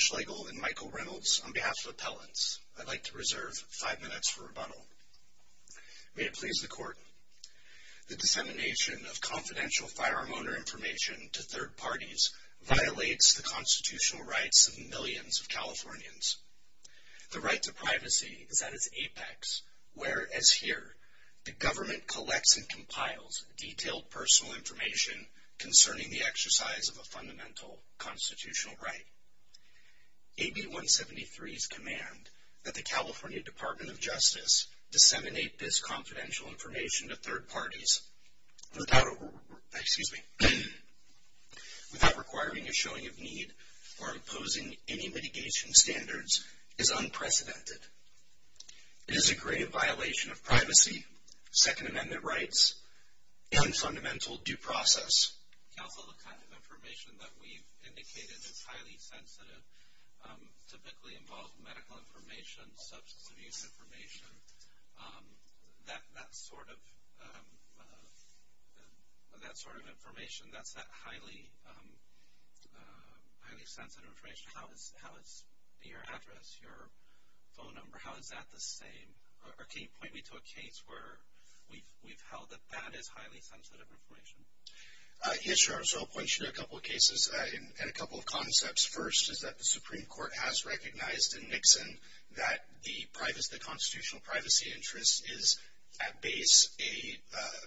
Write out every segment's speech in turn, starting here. Schlegel and Michael Reynolds, on behalf of appellants, I'd like to reserve 5 minutes for rebuttal. May it please the Court. The dissemination of confidential firearm owner information to third parties violates the constitutional rights of millions of Californians. The right to privacy is at its apex, where, as here, the government collects and compiles detailed personal information concerning the exercise of a fundamental constitutional right. AB 173's command that the California Department of Justice disseminate this confidential information to third parties without requiring a showing of need or imposing any mitigation standards is unprecedented. It is a grave violation of privacy, Second Amendment rights, and fundamental due process. Counsel, the kind of information that we've indicated is highly sensitive, typically involves medical information, substance abuse information, that sort of information. That's that highly sensitive information. How is your address, your phone number, how is that the same? Or can you point me to a case where we've held that that is highly sensitive information? Yes, sure. So I'll point you to a couple of cases and a couple of concepts. First is that the Supreme Court has recognized in Nixon that the constitutional privacy interest is at base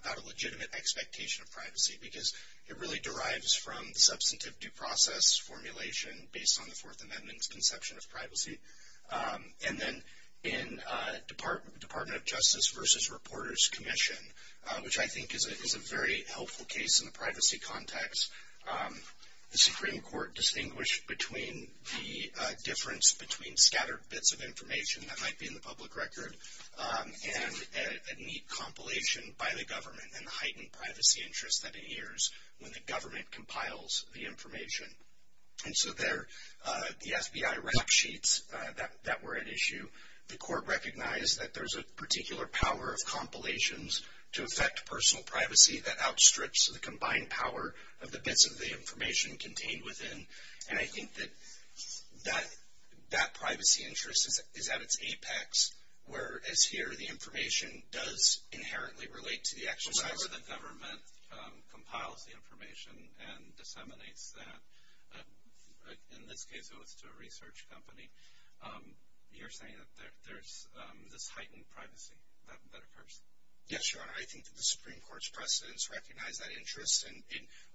about a legitimate expectation of privacy, because it really derives from the substantive due process formulation based on the Fourth Amendment's conception of privacy. And then in Department of Justice versus Reporters Commission, which I think is a very helpful case in the privacy context, the Supreme Court distinguished between the difference between scattered bits of information that might be in the public record and a neat compilation by the government and the heightened privacy interest that inheres when the government compiles the information. And so there, the FBI rap sheets that were at issue, the court recognized that there's a particular power of compilations to affect personal privacy that outstrips the combined power of the bits of the information contained within. And I think that privacy interest is at its apex, whereas here the information does inherently relate to the exercise. Whenever the government compiles the information and disseminates that, in this case it was to a research company, you're saying that there's this heightened privacy that occurs? Yes, Your Honor. I think that the Supreme Court's precedents recognize that interest. Are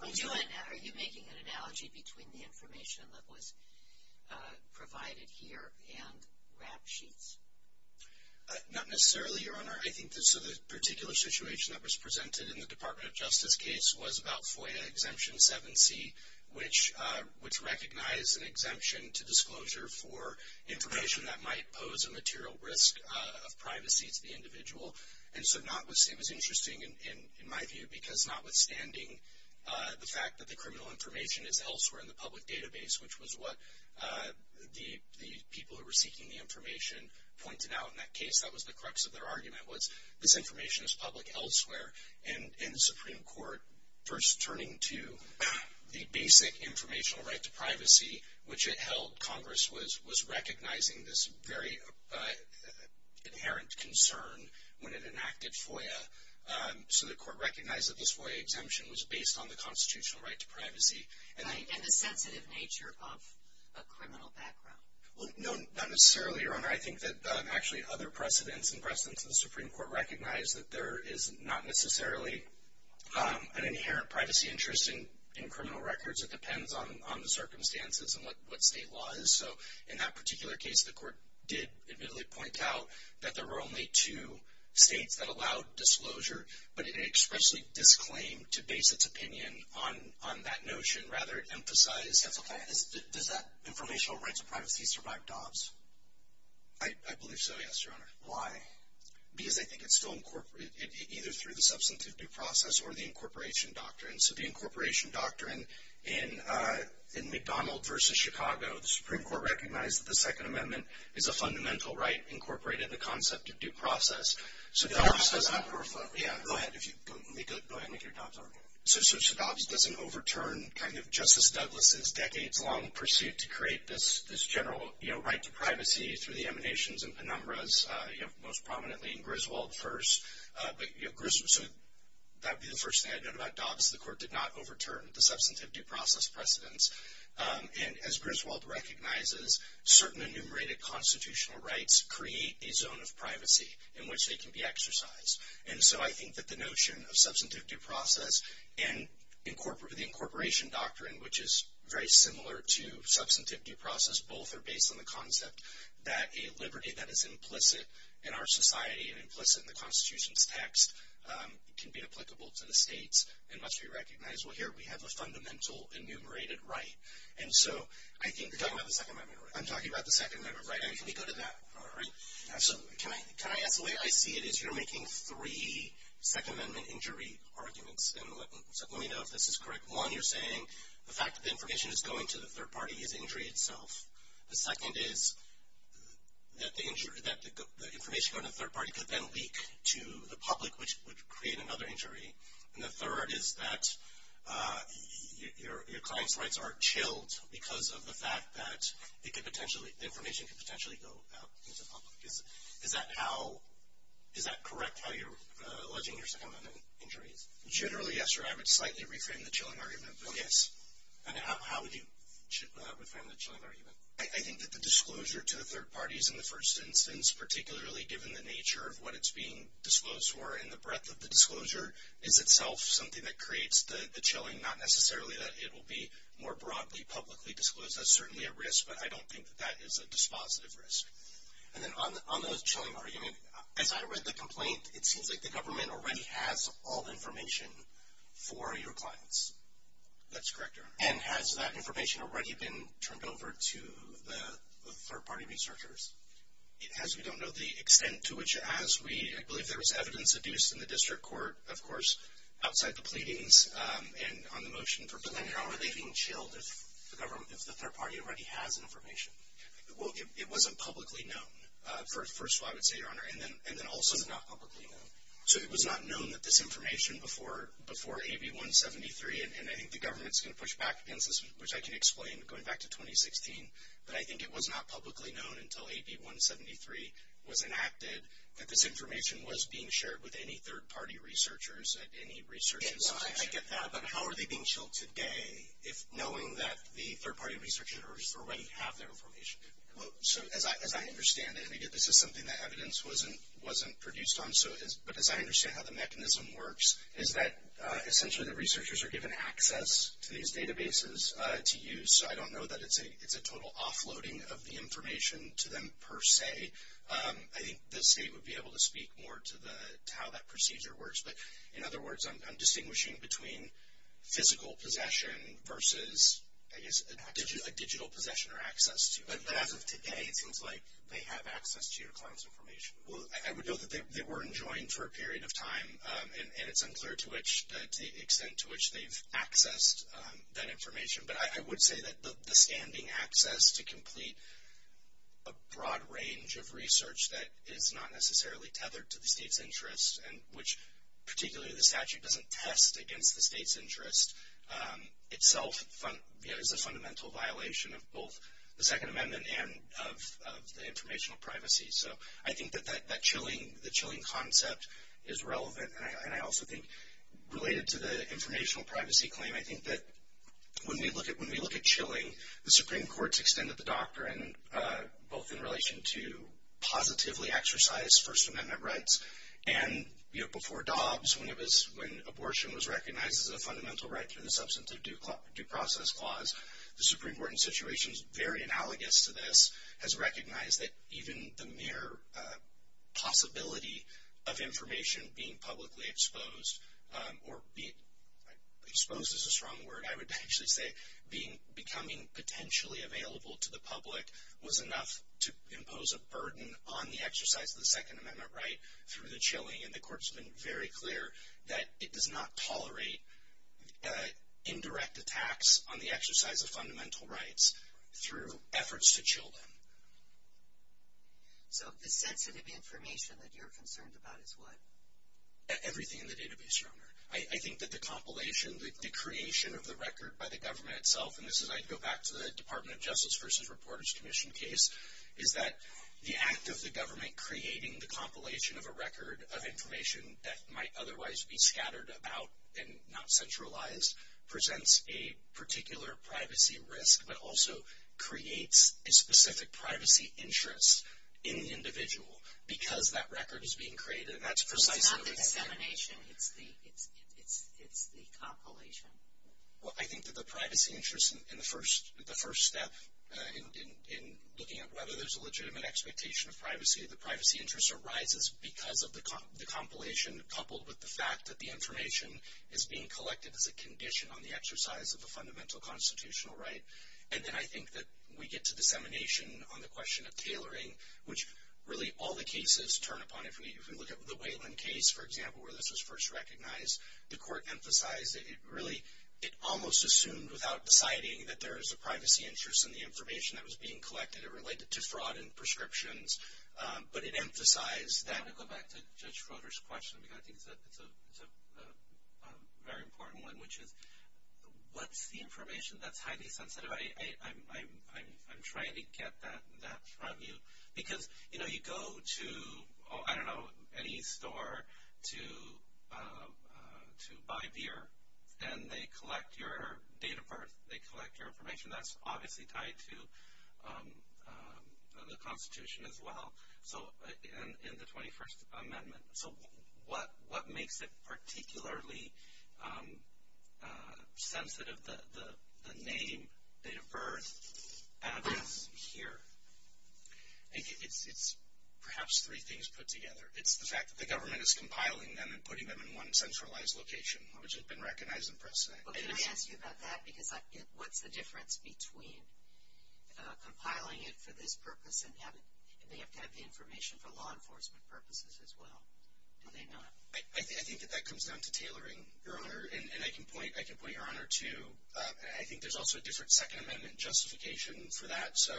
you making an analogy between the information that was provided here and rap sheets? Not necessarily, Your Honor. I think the particular situation that was presented in the Department of Justice case was about FOIA Exemption 7C, which recognized an exemption to disclosure for information that might pose a material risk of privacy to the individual. And so it was interesting in my view, because notwithstanding the fact that the criminal information is elsewhere in the public database, which was what the people who were seeking the information pointed out in that case, that was the crux of their argument, was this information is public elsewhere. And the Supreme Court, first turning to the basic informational right to privacy, which it held Congress was recognizing this very inherent concern when it enacted FOIA. So the court recognized that this FOIA exemption was based on the constitutional right to privacy. And the sensitive nature of a criminal background. Well, no, not necessarily, Your Honor. I think that actually other precedents and precedents in the Supreme Court recognize that there is not necessarily an inherent privacy interest in criminal records. It depends on the circumstances and what state law is. So in that particular case, the court did admittedly point out that there were only two states that allowed disclosure, but it expressly disclaimed to base its opinion on that notion. Rather, it emphasized... That's okay. Does that informational right to privacy survive Dobbs? I believe so, yes, Your Honor. Why? Because I think it's still incorporated either through the substantive due process or the incorporation doctrine. So the incorporation doctrine in McDonald versus Chicago, the Supreme Court recognized that the Second Amendment is a fundamental right incorporated in the concept of due process. So Dobbs does not... Go ahead. If you go ahead and make your Dobbs argument. So Dobbs doesn't overturn kind of Justice Douglas's decades-long pursuit to create this general, right to privacy through the emanations and penumbras, most prominently in Griswold first. So that would be the first thing I'd note about Dobbs. The court did not overturn the substantive due process precedents. And as Griswold recognizes, certain enumerated constitutional rights create a zone of privacy in which they can be exercised. And so I think that the notion of substantive due process and the incorporation doctrine, which is very similar to substantive due process, both are based on the concept that a liberty that is implicit in our society and implicit in the Constitution's text can be applicable to the states and must be recognized. Well, here we have a fundamental enumerated right. And so I think you're talking about the Second Amendment right. I'm talking about the Second Amendment right. And can we go to that? All right. Absolutely. So can I ask, the way I see it is you're making three Second Amendment injury arguments. And let me know if this is correct. One, you're saying the fact that the information is going to the third party is injury itself. The second is that the information going to the third party could then leak to the public, which would create another injury. And the third is that your client's rights are chilled because of the fact that the information could potentially go out into the public. Is that correct, how you're alleging your Second Amendment injuries? Generally, yes, sir. I would slightly reframe the chilling argument, but yes. And how would you reframe the chilling argument? I think that the disclosure to the third parties in the first instance, particularly given the nature of what it's being disclosed for and the breadth of the disclosure, is itself something that creates the chilling, not necessarily that it will be more broadly publicly disclosed. That's certainly a risk, but I don't think that is a dispositive risk. And then on the chilling argument, as I read the complaint, it seems like the government already has all the information for your clients. That's correct, Your Honor. And has that information already been turned over to the third-party researchers? It has. We don't know the extent to which it has. I believe there was evidence adduced in the district court, of course, outside the pleadings and on the motion for preliminary. How are they being chilled if the third party already has information? Well, it wasn't publicly known. First of all, I would say, Your Honor, and then also it's not publicly known. So it was not known that this information before AB 173, and I think the government's going to push back against this, which I can explain going back to 2016, but I think it was not publicly known until AB 173 was enacted that this information was being shared with any third-party researchers at any research institution. I get that, but how are they being chilled today if knowing that the third-party researchers already have their information? Well, so as I understand it, and again, this is something that evidence wasn't produced on. But as I understand how the mechanism works, is that essentially the researchers are given access to these databases to use. So I don't know that it's a total offloading of the information to them per se. I think the state would be able to speak more to how that procedure works. But in other words, I'm distinguishing between physical possession versus, I guess, a digital possession or access to. But as of today, it seems like they have access to your client's information. Well, I would know that they were enjoined for a period of time, and it's unclear to the extent to which they've accessed that information. But I would say that the standing access to complete a broad range of research that is not necessarily tethered to the state's interests, and which particularly the statute doesn't test against the state's interest, itself is a fundamental violation of both the Second Amendment and of the informational privacy. So I think that the chilling concept is relevant. And I also think related to the informational privacy claim, I think that when we look at chilling, the Supreme Court's extended the doctrine both in relation to positively exercised First Amendment rights and before Dobbs, when abortion was recognized as a fundamental right through the substantive due process clause, the Supreme Court in situations very analogous to this has recognized that even the mere possibility of information being publicly exposed or being exposed is a strong word. I would actually say becoming potentially available to the public was enough to impose a burden on the exercise of the Second Amendment right through the chilling. And the court's been very clear that it does not tolerate indirect attacks on the exercise of fundamental rights through efforts to chill them. So the sensitive information that you're concerned about is what? Everything in the database, Your Honor. I think that the compilation, the creation of the record by the government itself, and this is, I'd go back to the Department of Justice versus Reporters Commission case, is that the act of the government creating the compilation of a record of information that might otherwise be scattered about and not centralized presents a particular privacy risk, but also creates a specific privacy interest in the individual because that record is being created, and that's precisely what it's not the dissemination, it's the compilation. Well, I think that the privacy interest in the first step in looking at whether there's a legitimate expectation of privacy, the privacy interest arises because of the compilation coupled with the fact that the information is being collected as a condition on the exercise of a fundamental constitutional right. And then I think that we get to dissemination on the question of tailoring, which really all the cases turn upon. If we look at the Whalen case, for example, where this was first recognized, the court emphasized that it almost assumed without deciding that there is a privacy interest in the information that was being collected. It related to fraud and prescriptions, but it emphasized that. I want to go back to Judge Schroeder's question because I think it's a very important one, which is, what's the information that's highly sensitive? I'm trying to get that from you because, you know, you go to, any store to buy beer, and they collect your date of birth. They collect your information. That's obviously tied to the Constitution as well. So in the 21st Amendment. So what makes it particularly sensitive, the name, date of birth, address here? I think it's perhaps three things put together. It's the fact that the government is compiling them and putting them in one centralized location, which has been recognized in precedent. Well, can I ask you about that? Because what's the difference between compiling it for this purpose and they have to have the information for law enforcement purposes as well? Do they not? I think that comes down to tailoring, Your Honor, and I can point Your Honor to. I think there's also a different Second Amendment justification for that. So,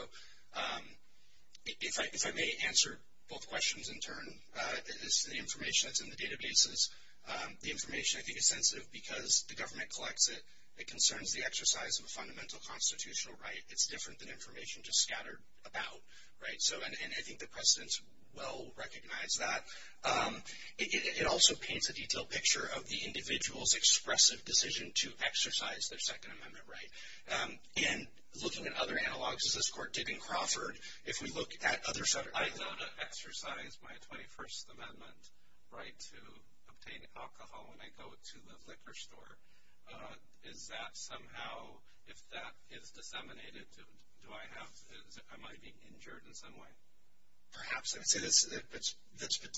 if I may answer both questions in turn, as to the information that's in the databases, the information I think is sensitive because the government collects it. It concerns the exercise of a fundamental constitutional right. It's different than information just scattered about, right? So, and I think the precedents well recognize that. It also paints a detailed picture of the individual's expressive decision to exercise their Second Amendment right. And looking at other analogs, as this court did in Crawford, if we look at other federal... I know to exercise my 21st Amendment right to obtain alcohol when I go to the liquor store. Is that somehow, if that is disseminated, am I being injured in some way? Perhaps I would say that's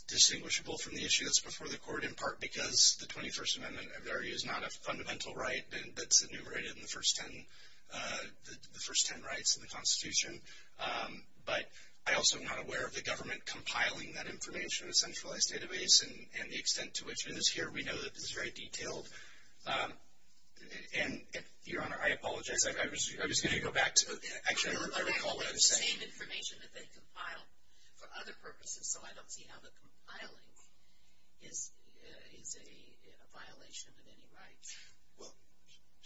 distinguishable from the issue that's before the court in part because the 21st Amendment is not a fundamental right and that's enumerated in the first 10 the first 10 rights in the Constitution. But I also am not aware of the government compiling that information in a centralized database and the extent to which it is here. We know that this is very detailed. And Your Honor, I apologize. I was going to go back to actually I recall what I was saying. The same information that they compiled for other purposes, so I don't see how the compiling is a violation of any rights. Well,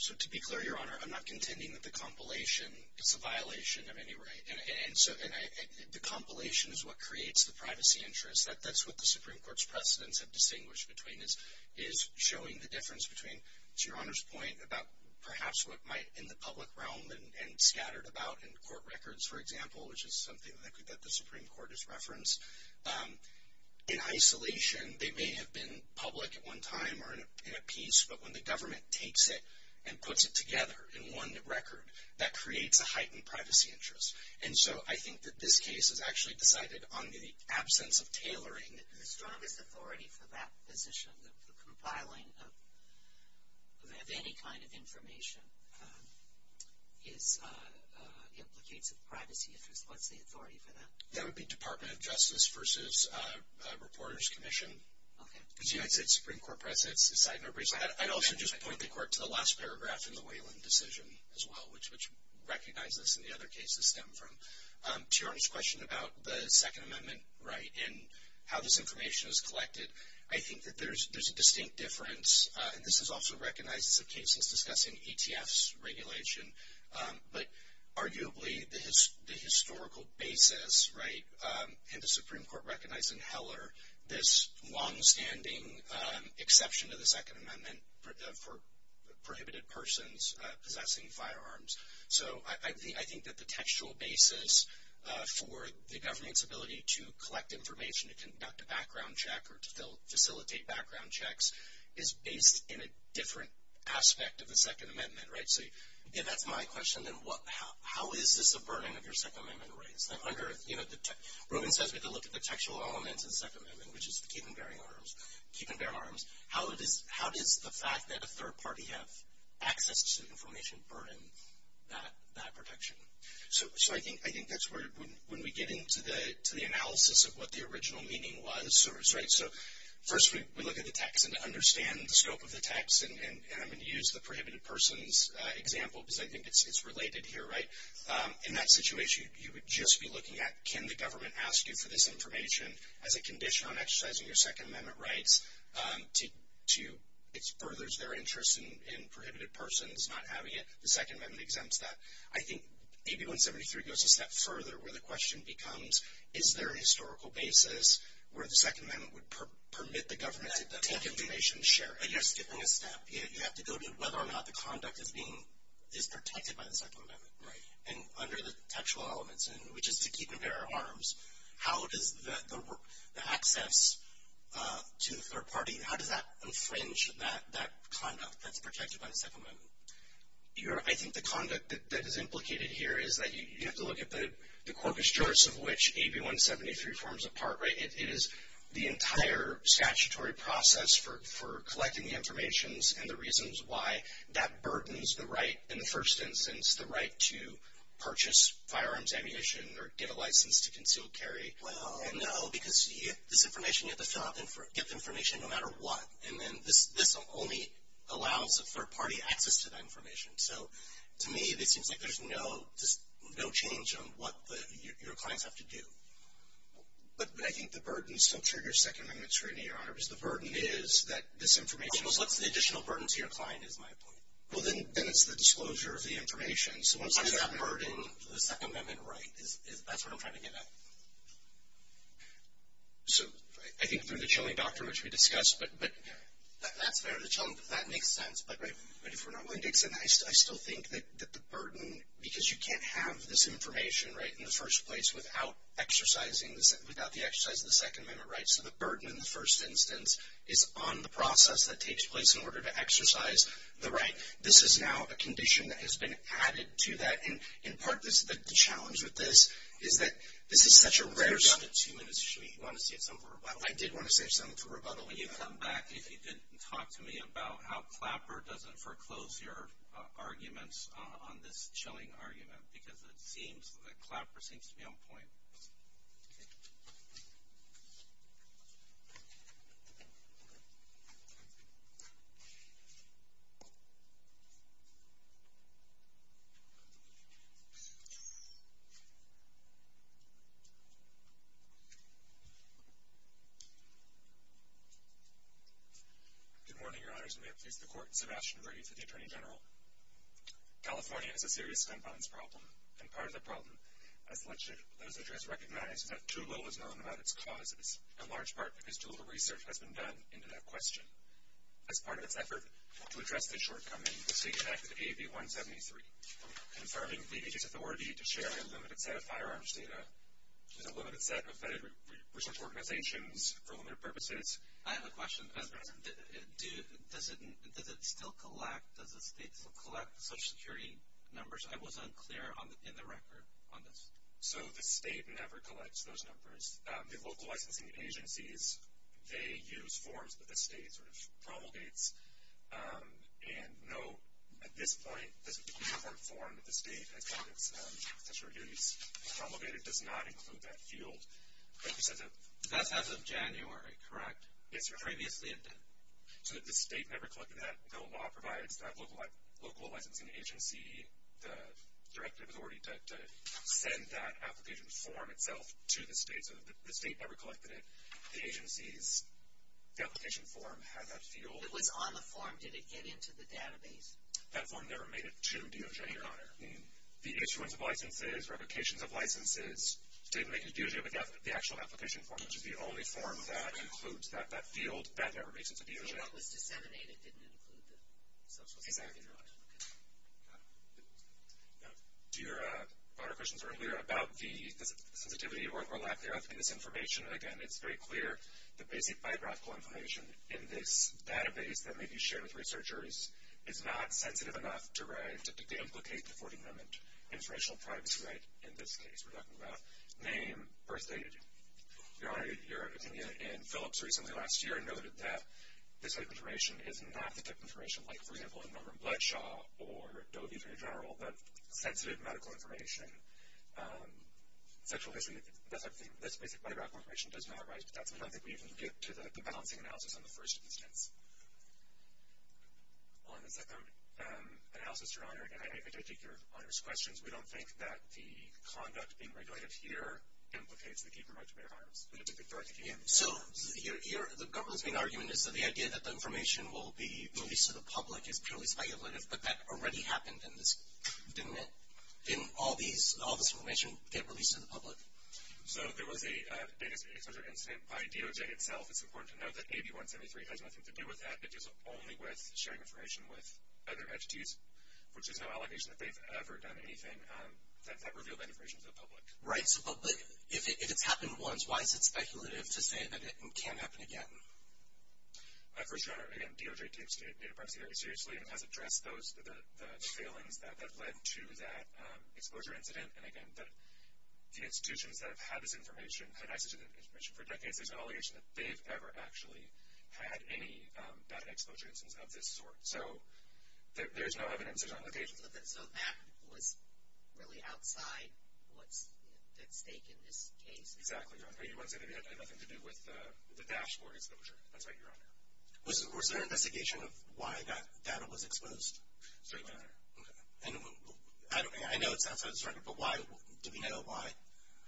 so to be clear, Your Honor, I'm not contending that the compilation is a violation of any right, and the compilation is what creates the privacy interest. That's what the Supreme Court's precedents have distinguished between is showing the difference between, to Your Honor's point about perhaps what might in the public realm and scattered about in court records, for example, which is something that the Supreme Court has referenced. In isolation, they may have been public at one time or in a piece, but when the government takes it and puts it together in one record, that creates a heightened privacy interest. And so I think that this case is actually decided on the absence of tailoring. The strongest authority for that position, the compiling of any kind of information implicates a privacy interest. What's the authority for that? That would be Department of Justice versus Reporters Commission. Okay. Because the United States Supreme Court precedents decide no breach. I'd also just point the court to the last paragraph in the Whalen decision as well, which recognizes and the other cases stem from. To Your Honor's question about the Second Amendment right and how this information is collected. I think that there's a distinct difference, and this is also recognized as a case that's discussing ETFs regulation, but arguably the historical basis, right, and the Supreme Court recognized in Heller this longstanding exception to the Second Amendment for prohibited persons possessing firearms. So I think that the textual basis for the government's ability to collect information, to conduct a background check or to facilitate background checks is based in a different aspect of the Second Amendment, right? So yeah, that's my question. Then how is this a burden of your Second Amendment rights? Now, under, Rubin says we have to look at the textual elements of the Second Amendment, which is keep and bear arms. How does the fact that a third party have access to information burden that protection? So I think that's where when we get into the analysis of what the original meaning was, right? So first we look at the text and to understand the scope of the text, and I'm going to use the prohibited persons example because I think it's related here, right? In that situation, you would just be looking at can the government ask you for this information as a condition on exercising your Second Amendment rights to it furthers their interest in prohibited persons not having it. The Second Amendment exempts that. I think AB 173 goes a step further where the question becomes, is there a historical basis where the Second Amendment would permit the government to take information, share it? But you're skipping a step. You have to go to whether or not the conduct is protected by the Second Amendment. Right. And under the textual elements, which is to keep and bear arms, how does the access to the third party, how does that infringe that conduct that's protected by the Second Amendment? I think the conduct that is implicated here is that you have to look at the corpus juris of which AB 173 forms a part, right? It is the entire statutory process for collecting the information and the reasons why that burdens the right, in the first instance, the right to purchase firearms ammunition or get a license to conceal carry. Well, no, because this information, you have to fill out get the information no matter what. And then this only allows a third-party access to that information. So to me, it seems like there's no change on what your clients have to do. But I think the burden still triggers Second Amendment scrutiny, Your Honor, because the burden is that this information... Well, what's the additional burden to your client is my point. Well, then it's the disclosure of the information. So once there's that burden, the Second Amendment right is that's what I'm trying to get at. So I think through the chilling doctrine, which we discussed, but that's fair. The chilling that makes sense. But right, but if we're not willing to extend, I still think that the burden, because you can't have this information right in the first place without the exercise of the Second Amendment right. So the burden in the first instance is on the process that takes place in order to exercise the right. This is now a condition that has been added to that, and in part, the challenge with this is that this is such a rare... You've got 2 minutes. You want to save some for rebuttal? I did want to save some for rebuttal. When you come back, if you didn't talk to me about how Clapper doesn't foreclose your arguments on this chilling argument, because it seems that Clapper seems to be on point. May it please the Court, Sebastian Graves for the Attorney General. California is a serious gun violence problem, and part of the problem, as the legislature has recognized, is that too little is known about its causes, in large part because too little research has been done into that question. As part of its effort to address this shortcoming, the state enacted AB 173, confirming the agency's authority to share a limited set of firearms data with a limited set of vetted research organizations for limited purposes. I have a question. Does the state still collect Social Security numbers? I was unclear in the record on this. So the state never collects those numbers. The local licensing agencies, they use forms that the state sort of promulgates. And no, at this point, this uniform form that the state has done its social duties promulgated does not include that field. That's as of January, correct? Yes, Your Honor. Previously it did. So the state never collected that. The law provides that local licensing agency, the directive authority to send that application form itself to the state. So the state never collected it. the agency's application form had that field. It was on the form. Did it get into the database? That form never made it to DOJ, Your Honor. The issuance of licenses, revocations of licenses, didn't make it to DOJ, but the actual application form, which is the only form that includes that field, that never makes it to DOJ. And what was disseminated didn't include the social security. Exactly. Now, to your broader questions earlier about the sensitivity or lack thereof in this information, again, it's very clear the basic biographical information in this database that may be shared with researchers is not sensitive enough to implicate the 14th Amendment informational privacy right in this case. We're talking about name, birth date. Your Honor, your opinion in Phillips recently last year noted that this type of information is not the type of information like, for example, in Norman Bradshaw or Doe v. Attorney General, but sensitive medical information, sexual history, that type of thing. This basic biographical information does not rise to that. So I don't think we even get to the balancing analysis in the first instance. On the second analysis, Your Honor, and I take Your Honor's questions, we don't think that the conduct being regulated here implicates the keeping right to bear arms. So the government's main argument is that the idea that the information will be released to the public is purely speculative, but that already happened in this, didn't it? Didn't all this information get released to the public? So there was a data exposure incident by DOJ itself. It's important to note that AB 173 has nothing to do with that. It deals only with sharing information with other entities, which is no allegation that they've ever done anything that revealed that information to the public. Right. So, but if it's happened once, why is it speculative to say that it can't happen again? First, Your Honor, again, DOJ takes data privacy very seriously and has addressed those the failings that led to that exposure incident. And again, the institutions that have had this information, had access to this information for decades, there's no allegation that they've ever actually had any data exposure incidents of this sort. So there's no evidence, there's no allegation. So that was really outside what's at stake in this case. Exactly, Your Honor. You want to say that it had nothing to do with the dashboard exposure. That's right, Your Honor. Was there an investigation of why that data was exposed? Certainly, Your Honor. Okay. And I know it's outside this record, but why do we know why?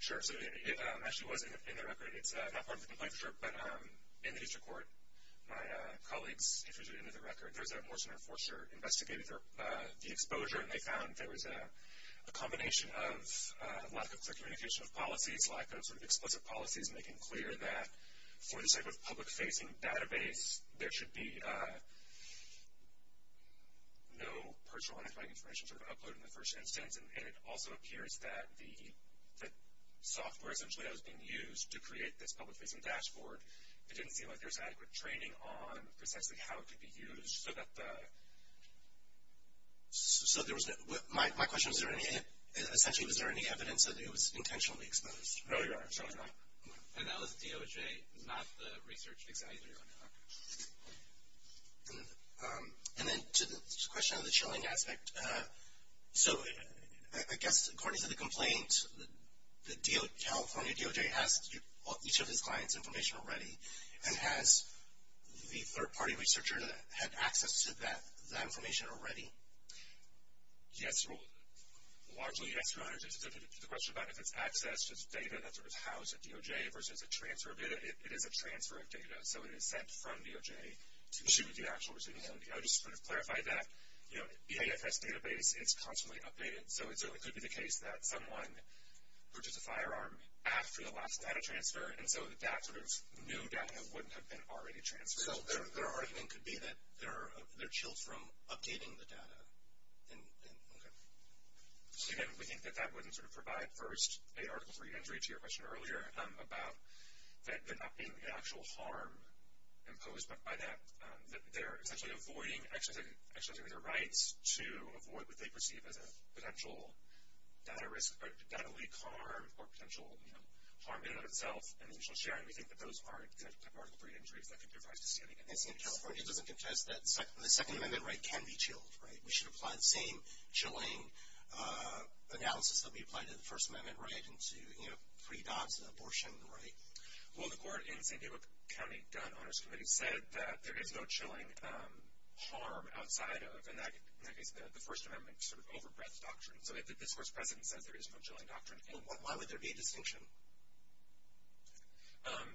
Sure. So it actually was in the record. It's not part of the complaint for sure, but in the district court, my colleagues introduced it into the record. There's a Morrison Foerster investigated the exposure, and they found there was a combination of lack of clear communication of policies, lack of sort of explicit policies, making clear that for this type of public-facing database, there should be no personal identifying information sort of uploaded in the first instance. And it also appears that the software essentially that was being used to create this public-facing dashboard, it didn't seem like there was adequate training on precisely how it could be used so that the... So there was my question was was there any evidence that it was intentionally exposed? No, Your Honor, certainly not. And that was DOJ, not the research. Exactly, Your Honor. And then to the question of the chilling aspect, I guess according to the complaint, the California DOJ has each of his clients' information already and has the third-party researcher that had access to that information already. Yes, largely yes, Your Honor. To the question about if it's access to data that's sort of housed at DOJ versus a transfer of data, it is a transfer of data. So it is sent from DOJ to the actual receiving entity. I would just sort of clarify that, you know, the AFS database is constantly updated. So it certainly could be the case that someone purchased a firearm after the last data transfer, and so that sort of new data wouldn't have been already transferred. So their argument could be that they're chilled from updating the data. Again, we think that wouldn't sort of provide first a Article III injury to your question earlier about that there not being an actual harm imposed by that. That they're essentially avoiding exercising their rights to avoid what they perceive as a potential data risk or data leak harm or potential harm in and of itself and initial sharing. We think that those aren't the type of Article III injuries that could give rise to standing against it. And California doesn't contest that the Second Amendment right can be chilled, right? We should apply the same chilling analysis that we applied to the First Amendment right and to, pre-Dobbs abortion right. Well, the court in St. David County Gun Owners Committee said that there is no chilling harm outside of, in that case, the First Amendment sort of overbreadth doctrine. So this court's precedent says there is no chilling doctrine. Well, why would there be a distinction?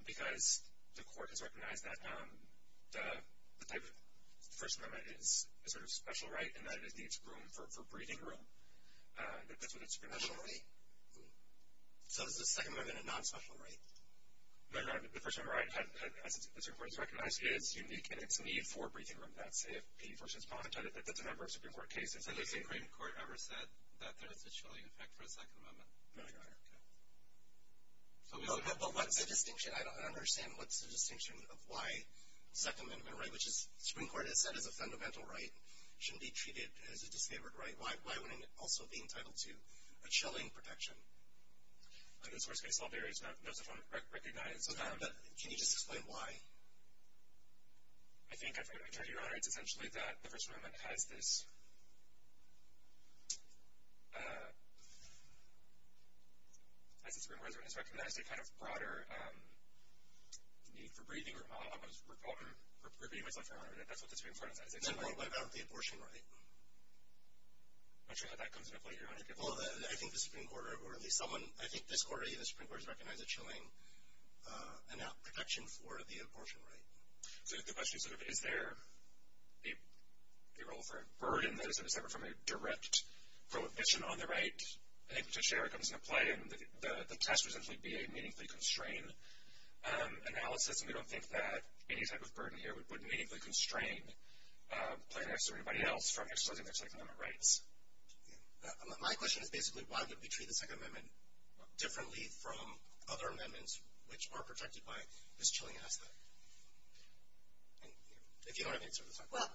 Because the court has recognized that the type of First Amendment is a sort of special right and that it needs room for breathing room. That's what it's been. Special right? So is the Second Amendment a non-special right? No, the First Amendment right, as the Supreme Court has recognized, is unique in its need for breathing room. That's AFP versus Bond. That's a number of Supreme Court cases. Has the Supreme Court ever said that there is a chilling effect for the Second Amendment? No, Your Honor. Okay. So but what's the distinction? I don't understand. What's the distinction of why Second Amendment right, which is the Supreme Court has said is a fundamental right, shouldn't be treated as a disfavored right? Why wouldn't it also be entitled to a chilling protection? In this worst case, all there is no such one recognized. Okay, but can you just explain why? I think, Your Honor, it's essentially that the First Amendment has this as the Supreme Court has recognized a kind of broader need for breathing room. I was repeating myself, Your Honor, that's what the Supreme Court has said. Then what about the abortion right? I'm not sure how that comes into play, Your Honor. Well, I think the Supreme Court, or at least someone, I think this Court or the Supreme Court has recognized a chilling protection for the abortion right. So the question is sort of, is there a role for a burden that is sort of separate from a direct prohibition on the right? I think Teixeira comes into play, and the test would essentially be a meaningfully constrained analysis, and we don't think that any type of burden here would meaningfully constrain plaintiffs or anybody else from exercising their Second Amendment rights. My question is basically why would we treat the Second Amendment differently from other amendments which are protected by this chilling aspect? And if you don't have any sort of thought. Well,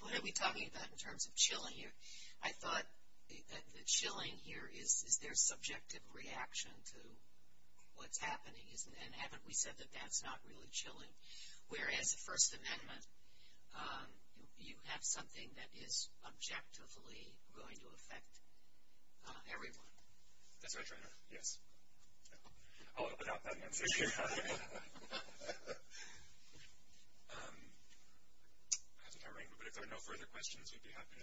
what are we talking about in terms of chilling here? I thought that the chilling here is their subjective reaction to what's happening, and haven't we said that that's not really chilling? Whereas the First Amendment, you have something that is objectively going to affect everyone. That's right, Your Honor. Yes. I'll adopt that answer, Your Honor. I have to come but if there are no further questions, we'd be happy to.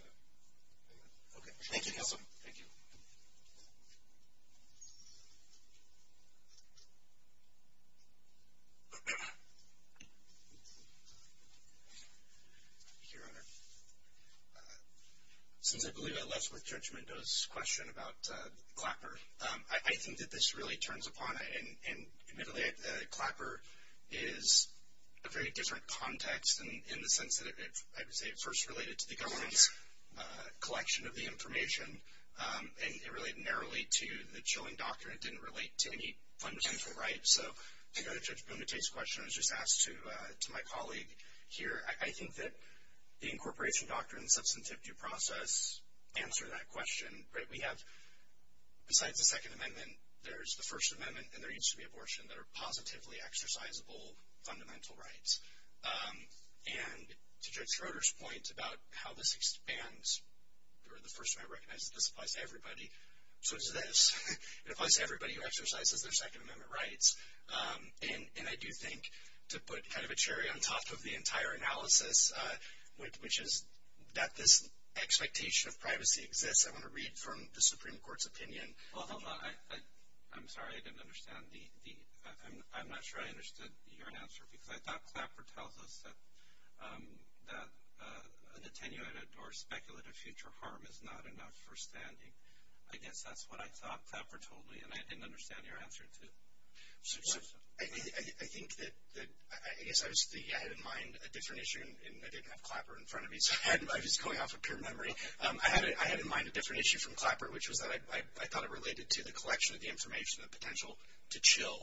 Okay. Thank you, Counsel. Thank you. Since I believe I left with Judge Mendoza's question about Clapper, I think that this really turns upon it, and admittedly, Clapper is a very different context in the sense that I would say it first related to the government's collection of the information, and it related narrowly to the chilling doctrine. It didn't relate to any fundamental right. So to go to Judge Bumate's question, I was just asked to my colleague here, I think that the incorporation doctrine and substantive due process answer that question, right? We have, besides the Second Amendment, there's the First Amendment, and there used to be abortion that are positively exercisable fundamental rights. And to Judge Schroeder's point about how this expands, or the First Amendment recognizes this applies to everybody, so does this. It applies to everybody who exercises their Second Amendment rights. And I do think, to put kind of a cherry on top of the entire analysis, which is that this expectation of privacy exists. I want to read from the Supreme Court's opinion. Well, hold on. I'm sorry I didn't understand. I'm not sure I understood your answer because I thought Clapper tells us that an attenuated or speculative future harm is not enough for standing. I guess that's what I thought Clapper told me, and I didn't understand your answer to. So I think that I guess I was thinking I had in mind a different issue, and I didn't have Clapper in front of me, so I was going off of pure memory. I had in mind a different issue from Clapper, which was that I thought it related to the collection of the information, the potential to chill.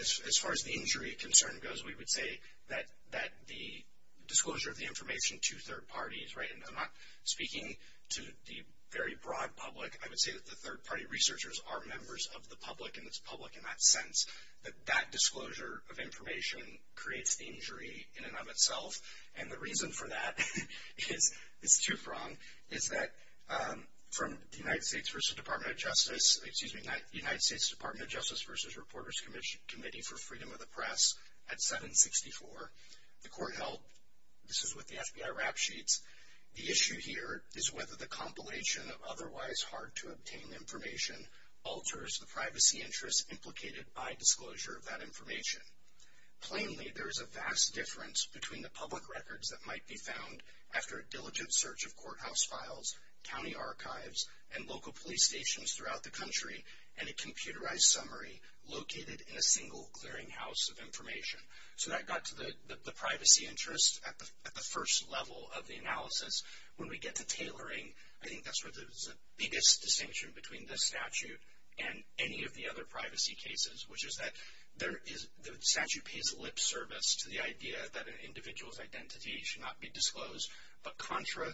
As far as the injury concern goes, we would say that the disclosure of the information to third parties, right, and I'm not speaking to the very broad public, I would say that the third-party researchers are members of the public, and it's public in that sense, that disclosure of information creates the injury in and of itself. And the reason for that is two-pronged, is that from the United States Department of Justice versus Reporters Committee for Freedom of the Press at 764, the court held, this is with the FBI rap sheets, the issue here is whether the compilation of otherwise hard-to-obtain information alters the privacy interests implicated by disclosure of that information. Plaintiffs there's a vast difference between the public records that might be found after a diligent search of courthouse files, county archives, and local police stations throughout the country, and a computerized summary located in a single clearinghouse of information. So that got to the privacy interest at the first level of the analysis. When we get to tailoring, I think that's where there's the biggest distinction between this statute and any of the other privacy cases, which is that the statute pays lip service to the idea that an individual's identity should not be disclosed, but contra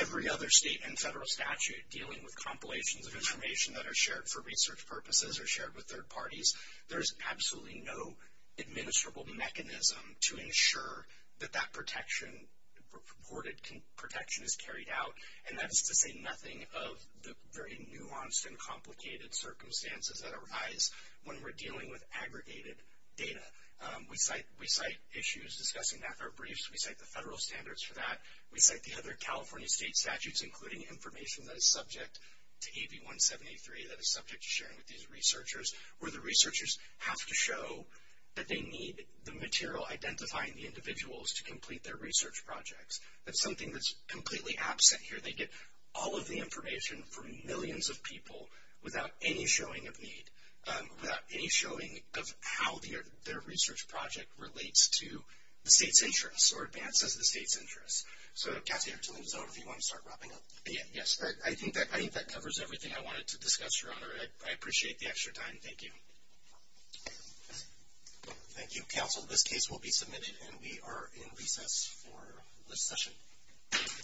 every other state and federal statute dealing with compilations of information that are shared for research purposes or shared with third parties, there's absolutely no administrable mechanism to ensure that purported protection is carried out, and that is to say nothing of the very nuanced and complicated circumstances that arise when we're dealing with aggregated data. We cite issues discussing that in our briefs. We cite the federal standards for that. We cite the other California state statutes, including information that is subject to AB 173, that is subject to sharing with these researchers, where the researchers have to show that they need the material identifying the individuals to complete their research projects. That's something that's completely absent here. They get all of the information from millions of people without any showing of need, without any showing of how their research project relates to the state's interests or advances the state's interests. So, Kathy, your time is over if you want to start wrapping up. Yeah, yes, I think that covers everything I wanted to discuss, Your Honor. I appreciate the extra time. Thank you. Thank you, counsel. This case will be submitted, and we are in recess for this session.